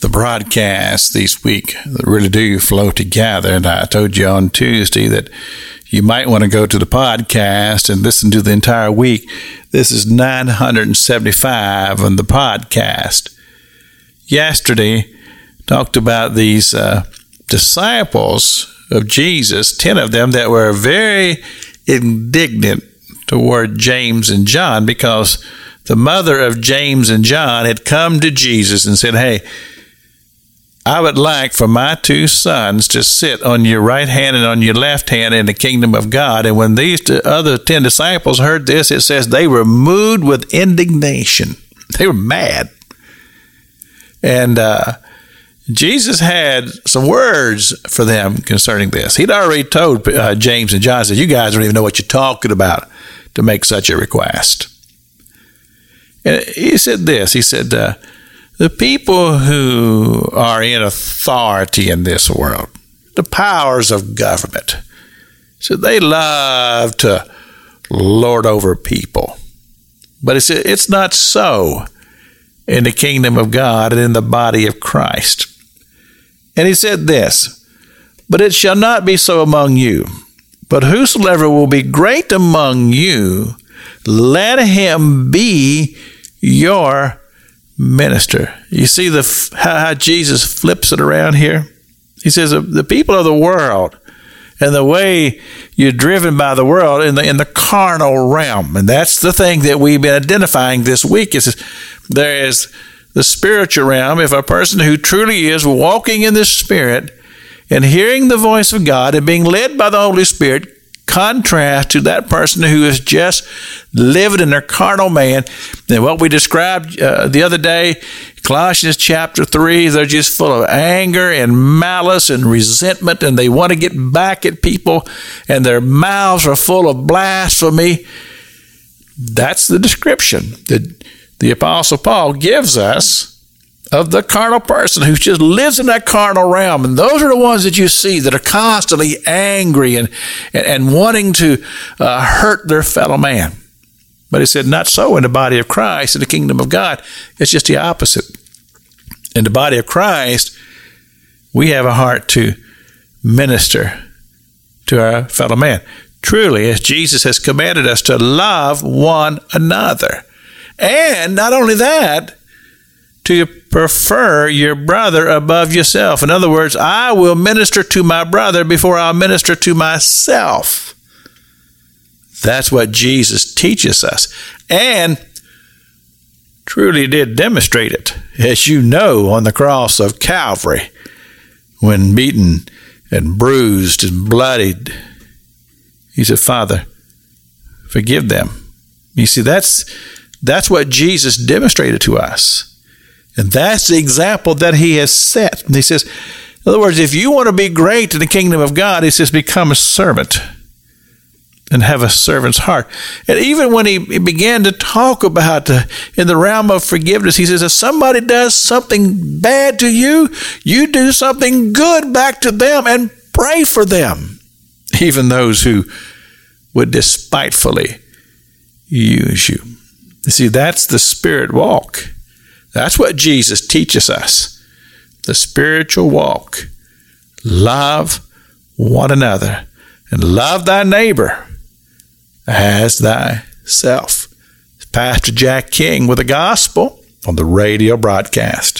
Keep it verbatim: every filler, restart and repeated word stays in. The broadcasts this week really do flow together. And I told you on Tuesday that you might want to go to the podcast and listen to the entire week. This is nine hundred seventy-five on the podcast. Yesterday, talked about these uh, disciples of Jesus, ten of them that were very indignant toward James and John because the mother of James and John had come to Jesus and said, "Hey, I would like for my two sons to sit on your right hand and on your left hand in the kingdom of God." And when these two other ten disciples heard this, it says they were moved with indignation. They were mad. And uh, Jesus had some words for them concerning this. He'd already told uh, James and John, said, "You guys don't even know what you're talking about to make such a request." And he said this, he said, uh, the people who are in authority in this world, the powers of government, so they love to lord over people. But it's, it's not so in the kingdom of God and in the body of Christ. And he said this, "But it shall not be so among you. But whosoever will be great among you, let him be your minister." You see the how Jesus flips it around here? He says the people of the world and the way you're driven by the world in the in the carnal realm. And that's the thing that we've been identifying this week. Is there is the spiritual realm. If a person who truly is walking in the Spirit and hearing the voice of God and being led by the Holy Spirit, contrast to that person who is just living in their carnal man. And what we described uh, the other day, Colossians chapter three, they're just full of anger and malice and resentment, and they want to get back at people, and their mouths are full of blasphemy. That's the description that the Apostle Paul gives us of the carnal person who just lives in that carnal realm. And those are the ones that you see that are constantly angry and, and, and wanting to uh, hurt their fellow man. But he said, not so in the body of Christ, in the kingdom of God. It's just the opposite. In the body of Christ, we have a heart to minister to our fellow man. Truly, as Jesus has commanded us to love one another. And not only that, to prefer your brother above yourself. In other words, I will minister to my brother before I'll minister to myself. That's what Jesus teaches us and truly did demonstrate it, as you know, on the cross of Calvary, when beaten and bruised and bloodied. He said, "Father, forgive them." You see, that's that's what Jesus demonstrated to us. And that's the example that he has set. And he says, in other words, if you want to be great in the kingdom of God, he says, become a servant and have a servant's heart. And even when he began to talk about uh, in the realm of forgiveness, he says, if somebody does something bad to you, you do something good back to them and pray for them, even those who would despitefully use you. You see, that's the spirit walk. That's what Jesus teaches us, the spiritual walk. Love one another and love thy neighbor as thyself. Pastor Jack King with the gospel on the radio broadcast.